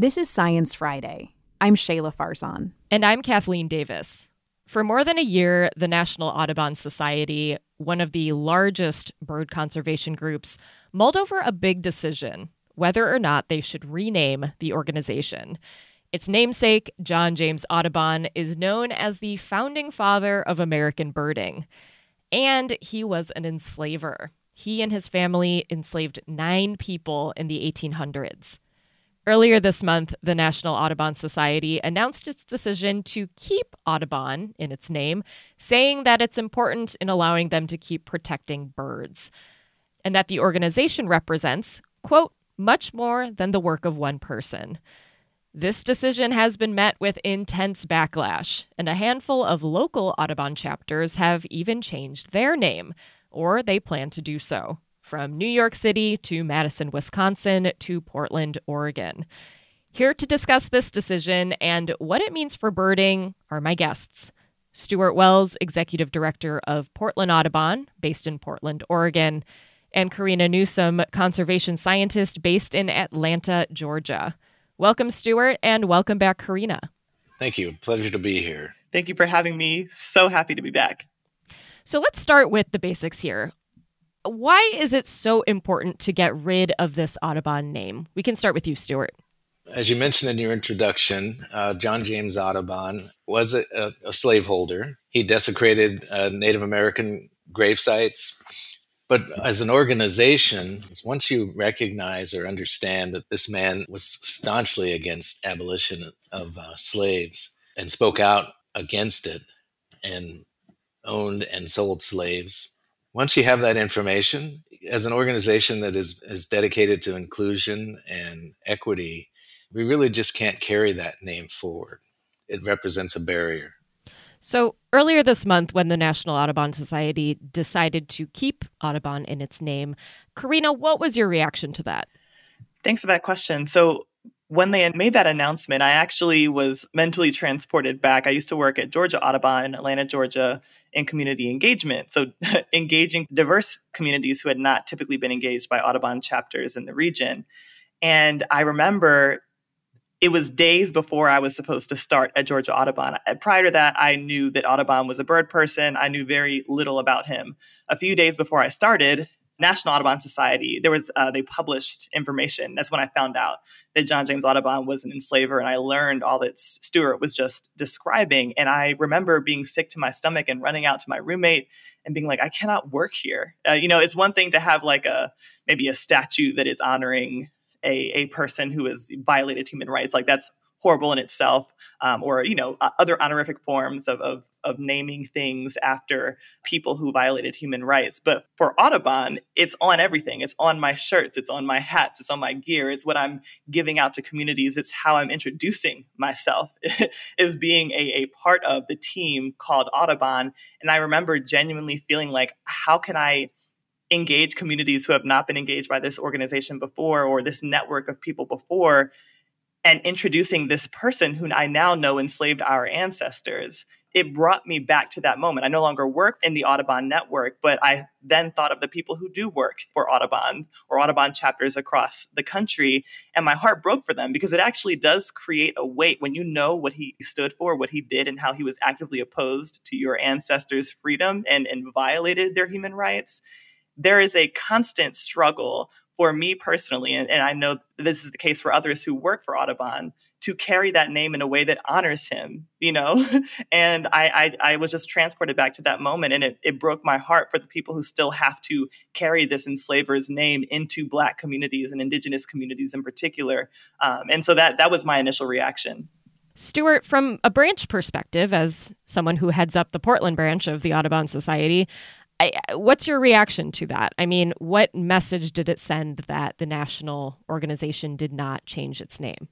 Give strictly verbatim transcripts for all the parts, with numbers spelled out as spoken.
This is Science Friday. I'm Shayla Farzan. And I'm Kathleen Davis. For more than a year, the National Audubon Society, one of the largest bird conservation groups, mulled over a big decision, whether or not they should rename the organization. Its namesake, John James Audubon, is known as the founding father of American birding. And he was an enslaver. He and his family enslaved nine people in the eighteen hundreds. Earlier this month, the National Audubon Society announced its decision to keep Audubon in its name, saying that it's important in allowing them to keep protecting birds, and that the organization represents, quote, much more than the work of one person. This decision has been met with intense backlash, and a handful of local Audubon chapters have even changed their name, or they plan to do so. From New York City to Madison, Wisconsin to Portland, Oregon. Here to discuss this decision and what it means for birding are my guests, Stuart Wells, Executive Director of Portland Audubon, based in Portland, Oregon, and Karina Newsom, Conservation Scientist based in Atlanta, Georgia. Welcome, Stuart, and welcome back, Karina. Thank you. Pleasure to be here. Thank you for having me. So happy to be back. So let's start with the basics here. Why is it so important to get rid of this Audubon name? We can start with you, Stuart. As you mentioned in your introduction, uh, John James Audubon was a, a slaveholder. He desecrated uh, Native American gravesites. But as an organization, once you recognize or understand that this man was staunchly against abolition of uh, slaves and spoke out against it and owned and sold slaves, once you have that information, as an organization that is, is dedicated to inclusion and equity, we really just can't carry that name forward. It represents a barrier. So earlier this month, when the National Audubon Society decided to keep Audubon in its name, Karina, what was your reaction to that? Thanks for that question. So when they had made that announcement, I actually was mentally transported back. I used to work at Georgia Audubon in Atlanta, Georgia, in community engagement. So engaging diverse communities who had not typically been engaged by Audubon chapters in the region. And I remember it was days before I was supposed to start at Georgia Audubon. Prior to that, I knew that Audubon was a bird person. I knew very little about him. A few days before I started, National Audubon Society, there was uh, they published information. That's when I found out that John James Audubon was an enslaver, and I learned all that Stuart was just describing. And I remember being sick to my stomach and running out to my roommate and being like, I cannot work here. Uh, you know, it's one thing to have like a maybe a statue that is honoring a, a person who has violated human rights. Like that's horrible in itself, um, or, you know, other honorific forms of, of of naming things after people who violated human rights. But for Audubon, it's on everything. It's on my shirts. It's on my hats. It's on my gear. It's what I'm giving out to communities. It's how I'm introducing myself as being a, a part of the team called Audubon. And I remember genuinely feeling like, how can I engage communities who have not been engaged by this organization before or this network of people before, and introducing this person who I now know enslaved our ancestors. It brought me back to that moment. I no longer work in the Audubon network, but I then thought of the people who do work for Audubon or Audubon chapters across the country. And my heart broke for them because it actually does create a weight when you know what he stood for, what he did, and how he was actively opposed to your ancestors' freedom and, and violated their human rights. There is a constant struggle for me personally, and, and I know this is the case for others who work for Audubon, to carry that name in a way that honors him, you know? And I, I I was just transported back to that moment, and it, it broke my heart for the people who still have to carry this enslaver's name into Black communities and Indigenous communities in particular. Um, and so that that was my initial reaction. Stuart, from a branch perspective, as someone who heads up the Portland branch of the Audubon Society, I, what's your reaction to that? I mean, what message did it send that the national organization did not change its name?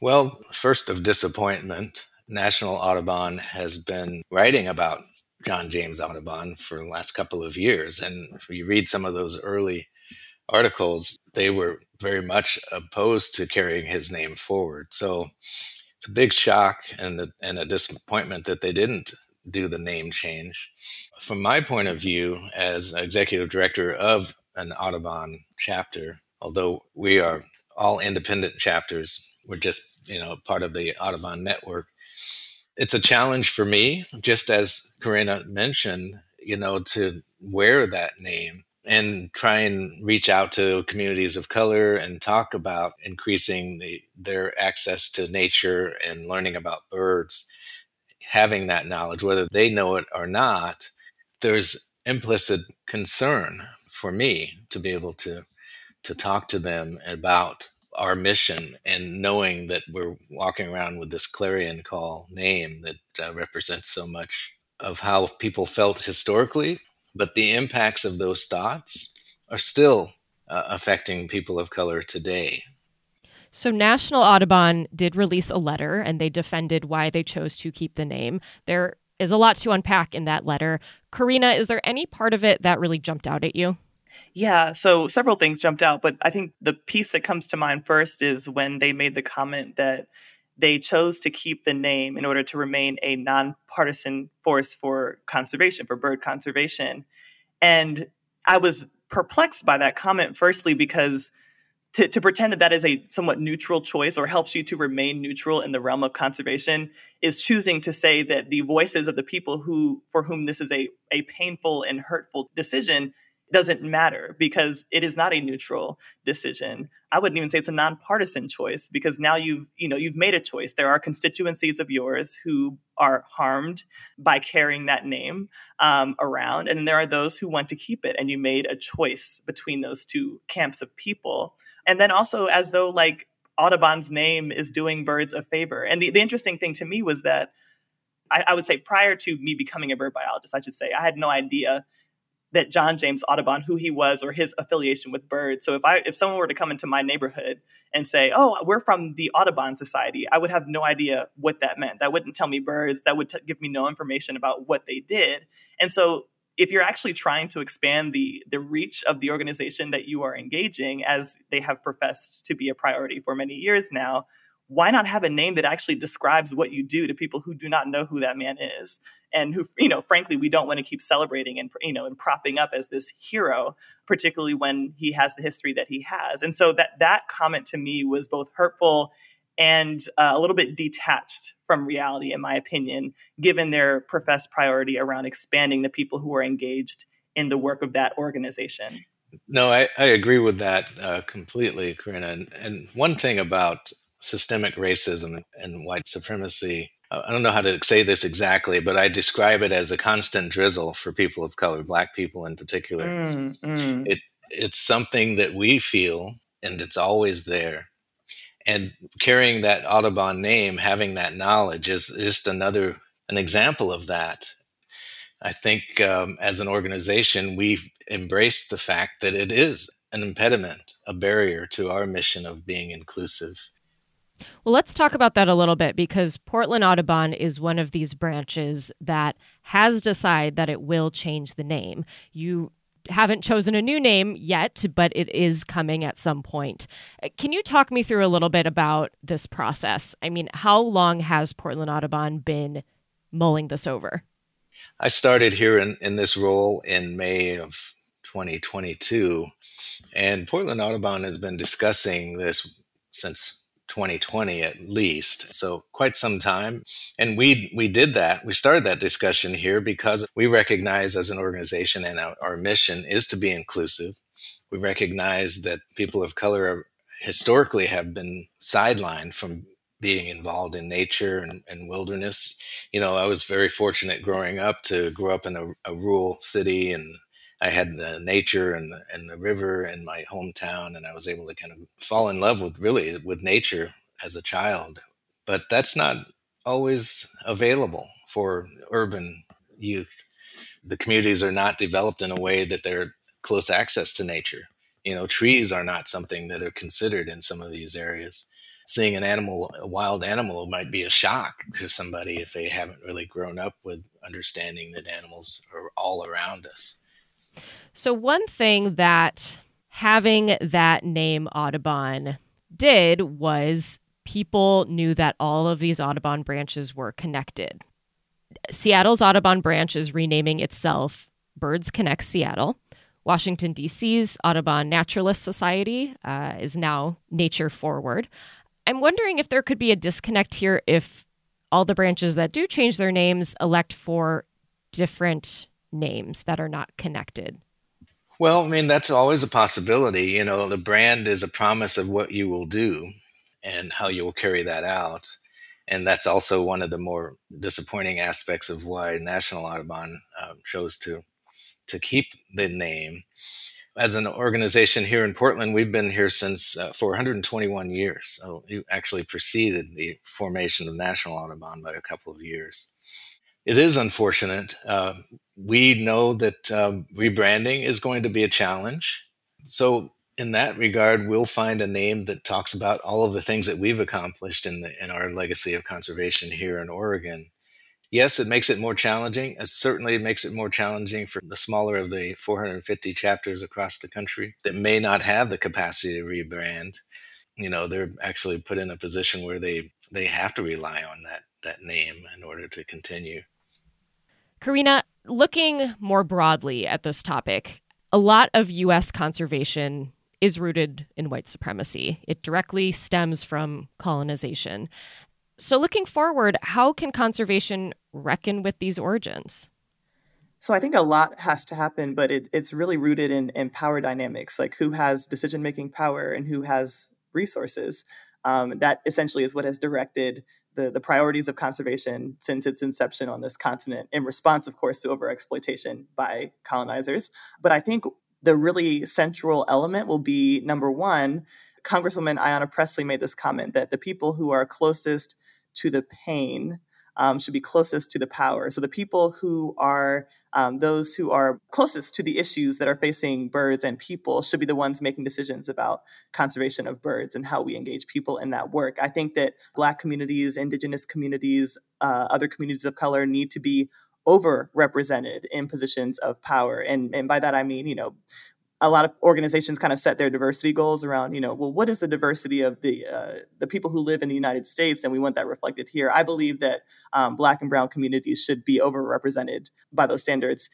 Well, first of disappointment, National Audubon has been writing about John James Audubon for the last couple of years. And if you read some of those early articles, they were very much opposed to carrying his name forward. So it's a big shock and a, and a disappointment that they didn't do the name change. From my point of view, as executive director of an Audubon chapter, although we are all independent chapters We're just, you know, part of the Audubon network. It's a challenge for me, just as Karina mentioned, you know, to wear that name and try and reach out to communities of color and talk about increasing the, their access to nature and learning about birds, having that knowledge, whether they know it or not. There's implicit concern for me to be able to, to talk to them about our mission and knowing that we're walking around with this clarion call name that uh, represents so much of how people felt historically, but the impacts of those thoughts are still uh, affecting people of color today. So National Audubon did release a letter and they defended why they chose to keep the name. There is a lot to unpack in that letter. Karina, is there any part of it that really jumped out at you? Yeah, so several things jumped out, but I think the piece that comes to mind first is when they made the comment that they chose to keep the name in order to remain a nonpartisan force for conservation, for bird conservation. And I was perplexed by that comment, firstly, because to, to pretend that that is a somewhat neutral choice or helps you to remain neutral in the realm of conservation is choosing to say that the voices of the people who for whom this is a, a painful and hurtful decision doesn't matter, because it is not a neutral decision. I wouldn't even say it's a nonpartisan choice, because now you've, you know, you've made a choice. There are constituencies of yours who are harmed by carrying that name um, around, and there are those who want to keep it. And you made a choice between those two camps of people. And then also, as though like Audubon's name is doing birds a favor. And the, the interesting thing to me was that I, I would say prior to me becoming a bird biologist, I should say, I had no idea that John James Audubon, who he was, or his affiliation with birds. So if I, if someone were to come into my neighborhood and say, oh, we're from the Audubon Society, I would have no idea what that meant. That wouldn't tell me birds. That would t- give me no information about what they did. And so if you're actually trying to expand the, the reach of the organization that you are engaging, as they have professed to be a priority for many years now, why not have a name that actually describes what you do to people who do not know who that man is, and who, you know, frankly, we don't want to keep celebrating and, you know, and propping up as this hero, particularly when he has the history that he has. And so that that comment to me was both hurtful and uh, a little bit detached from reality, in my opinion, given their professed priority around expanding the people who are engaged in the work of that organization. No, I, I agree with that uh, completely, Karina. And, and one thing about systemic racism and white supremacy. I don't know how to say this exactly, but I describe it as a constant drizzle for people of color, Black people in particular. Mm, mm. It It's something that we feel, and it's always there. And carrying that Audubon name, having that knowledge is just another, an example of that. I think um, as an organization, we've embraced the fact that it is an impediment, a barrier to our mission of being inclusive. Well, let's talk about that a little bit, because Portland Audubon is one of these branches that has decided that it will change the name. You haven't chosen a new name yet, but it is coming at some point. Can you talk me through a little bit about this process? I mean, how long has Portland Audubon been mulling this over? I started here in, in this role in May of twenty twenty-two, and Portland Audubon has been discussing this since twenty twenty at least. So quite some time. And we we did that. We started that discussion here because we recognize as an organization, and our, our mission is to be inclusive. We recognize that people of color are, historically have been sidelined from being involved in nature and, and wilderness. You know, I was very fortunate growing up to grow up in a, a rural city, and I had the nature and the, and the river in my hometown, and I was able to kind of fall in love with really with nature as a child. But that's not always available for urban youth. The communities are not developed in a way that they're close access to nature. You know, trees are not something that are considered in some of these areas. Seeing an animal, a wild animal, might be a shock to somebody if they haven't really grown up with understanding that animals are all around us. So one thing that having that name Audubon did was people knew that all of these Audubon branches were connected. Seattle's Audubon branch is renaming itself Birds Connect Seattle. Washington, D C's Audubon Naturalist Society uh, is now Nature Forward. I'm wondering if there could be a disconnect here if all the branches that do change their names elect for different names that are not connected. Well, I mean, that's always a possibility. You know, the brand is a promise of what you will do and how you will carry that out. And that's also one of the more disappointing aspects of why National Audubon uh, chose to to keep the name. As an organization here in Portland, we've been here since uh, for one hundred twenty-one years. So it actually preceded the formation of National Audubon by a couple of years. It is unfortunate. Uh, we know that um, rebranding is going to be a challenge. So in that regard, we'll find a name that talks about all of the things that we've accomplished in, the, in our legacy of conservation here in Oregon. Yes, it makes it more challenging. It certainly makes it more challenging for the smaller of the four hundred fifty chapters across the country that may not have the capacity to rebrand. You know, they're actually put in a position where they, they have to rely on that, that name in order to continue. Karina, looking more broadly at this topic, a lot of U S conservation is rooted in white supremacy. It directly stems from colonization. So looking forward, how can conservation reckon with these origins? So I think a lot has to happen, but it, it's really rooted in, in power dynamics, like who has decision-making power and who has resources. Um, that essentially is what has directed the, the priorities of conservation since its inception on this continent, in response, of course, to overexploitation by colonizers. But I think the really central element will be, number one, Congresswoman Ayanna Pressley made this comment that the people who are closest to the pain um, should be closest to the power. So the people who are um, those who are closest to the issues that are facing birds and people should be the ones making decisions about conservation of birds and how we engage people in that work. I think that Black communities, Indigenous communities, uh, other communities of color need to be overrepresented in positions of power. And, and by that, I mean, you know, a lot of organizations kind of set their diversity goals around, you know, well, what is the diversity of the uh, the people who live in the United States? And we want that reflected here. I believe that um, Black and Brown communities should be overrepresented by those standards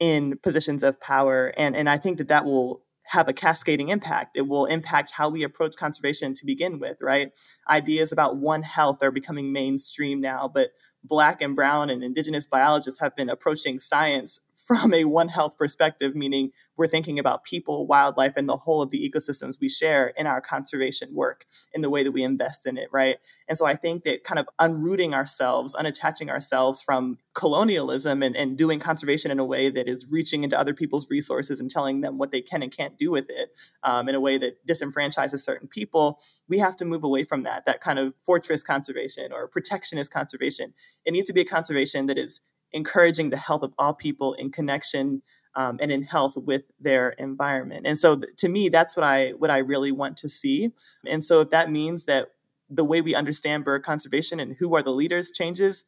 in positions of power. And, and I think that that will have a cascading impact. It will impact how we approach conservation to begin with, right? Ideas about One Health are becoming mainstream now, but Black and Brown and Indigenous biologists have been approaching science from a One Health perspective, meaning we're thinking about people, wildlife, and the whole of the ecosystems we share in our conservation work, in the way that we invest in it, right? And so I think that kind of unrooting ourselves, unattaching ourselves from colonialism and, and doing conservation in a way that is reaching into other people's resources and telling them what they can and can't do with it um, in a way that disenfranchises certain people, we have to move away from that, that kind of fortress conservation or protectionist conservation. It needs to be a conservation that is encouraging the health of all people in connection um, and in health with their environment. And so th- to me, that's what I what I really want to see. And so if that means that the way we understand bird conservation and who are the leaders changes,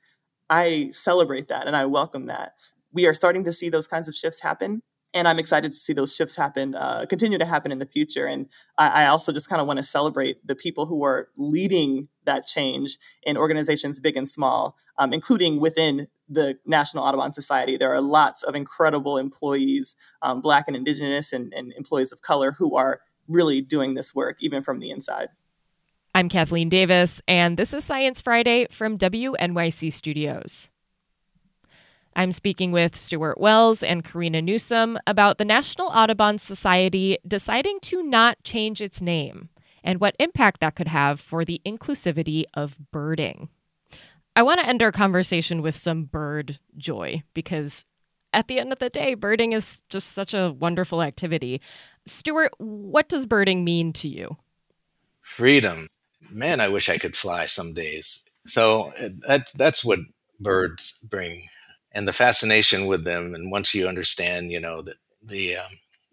I celebrate that and I welcome that. We are starting to see those kinds of shifts happen. And I'm excited to see those shifts happen, uh, continue to happen in the future. And I, I also just kind of want to celebrate the people who are leading that change in organizations big and small, um, including within the National Audubon Society. There are lots of incredible employees, um, Black and Indigenous and, and employees of color, who are really doing this work, even from the inside. I'm Kathleen Davis, and this is Science Friday from W N Y C Studios. I'm speaking with Stuart Wells and Karina Newsom about the National Audubon Society deciding to not change its name and what impact that could have for the inclusivity of birding. I want to end our conversation with some bird joy, because at the end of the day, birding is just such a wonderful activity. Stuart, what does birding mean to you? Freedom. Man, I wish I could fly some days. So that, that's what birds bring. And the fascination with them, and once you understand, you know, the, the um,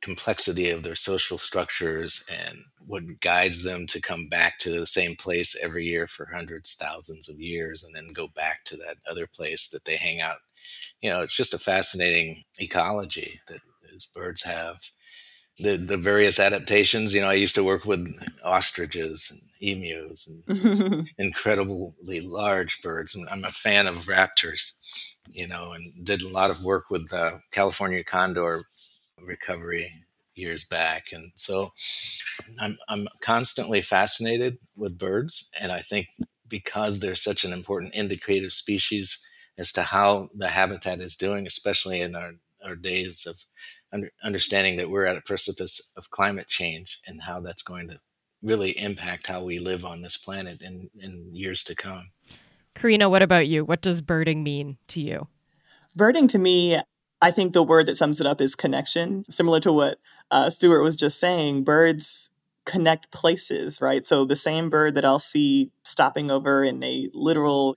complexity of their social structures and what guides them to come back to the same place every year for hundreds, thousands of years, and then go back to that other place that they hang out. You know, it's just a fascinating ecology that those birds have. The, the various adaptations, you know, I used to work with ostriches and emus and incredibly large birds. I'm a fan of raptors. You know, and did a lot of work with uh, California condor recovery years back. And so I'm, I'm constantly fascinated with birds. And I think because they're such an important indicator species as to how the habitat is doing, especially in our, our days of under, understanding that we're at a precipice of climate change and how that's going to really impact how we live on this planet in, in years to come. Karina, what about you? What does birding mean to you? Birding to me, I think the word that sums it up is connection. Similar to what uh, Stuart was just saying, birds connect places, right? So the same bird that I'll see stopping over in a literal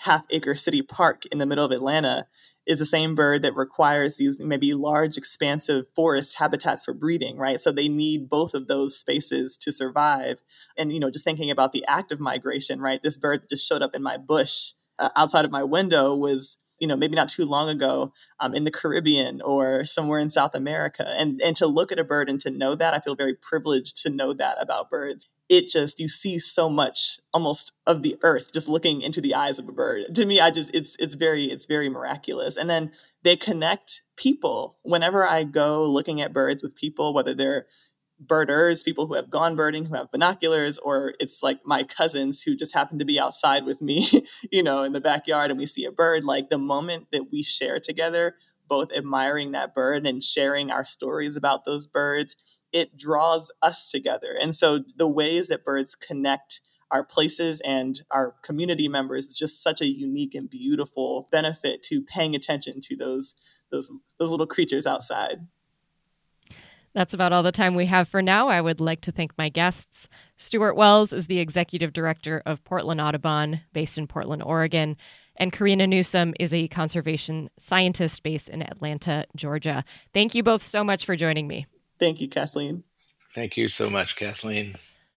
half-acre city park in the middle of Atlanta is the same bird that requires these maybe large, expansive forest habitats for breeding, right? So they need both of those spaces to survive. And, you know, just thinking about the act of migration, right? This bird that just showed up in my bush uh, outside of my window was, you know, maybe not too long ago um, in the Caribbean or somewhere in South America. And, and to look at a bird and to know that, I feel very privileged to know that about birds. It just, you see so much almost of the earth just looking into the eyes of a bird. To me, I just, it's, it's very, it's very miraculous. And then they connect people. Whenever I go looking at birds with people, whether they're birders, people who have gone birding, who have binoculars, or it's like my cousins who just happen to be outside with me, you know, in the backyard and we see a bird, like the moment that we share together, both admiring that bird and sharing our stories about those birds, it draws us together. And so the ways that birds connect our places and our community members is just such a unique and beautiful benefit to paying attention to those, those, those little creatures outside. That's about all the time we have for now. I would like to thank my guests. Stuart Wells is the executive director of Portland Audubon, based in Portland, Oregon. And Karina Newsom is a conservation scientist based in Atlanta, Georgia. Thank you both so much for joining me. Thank you, Kathleen. Thank you so much, Kathleen.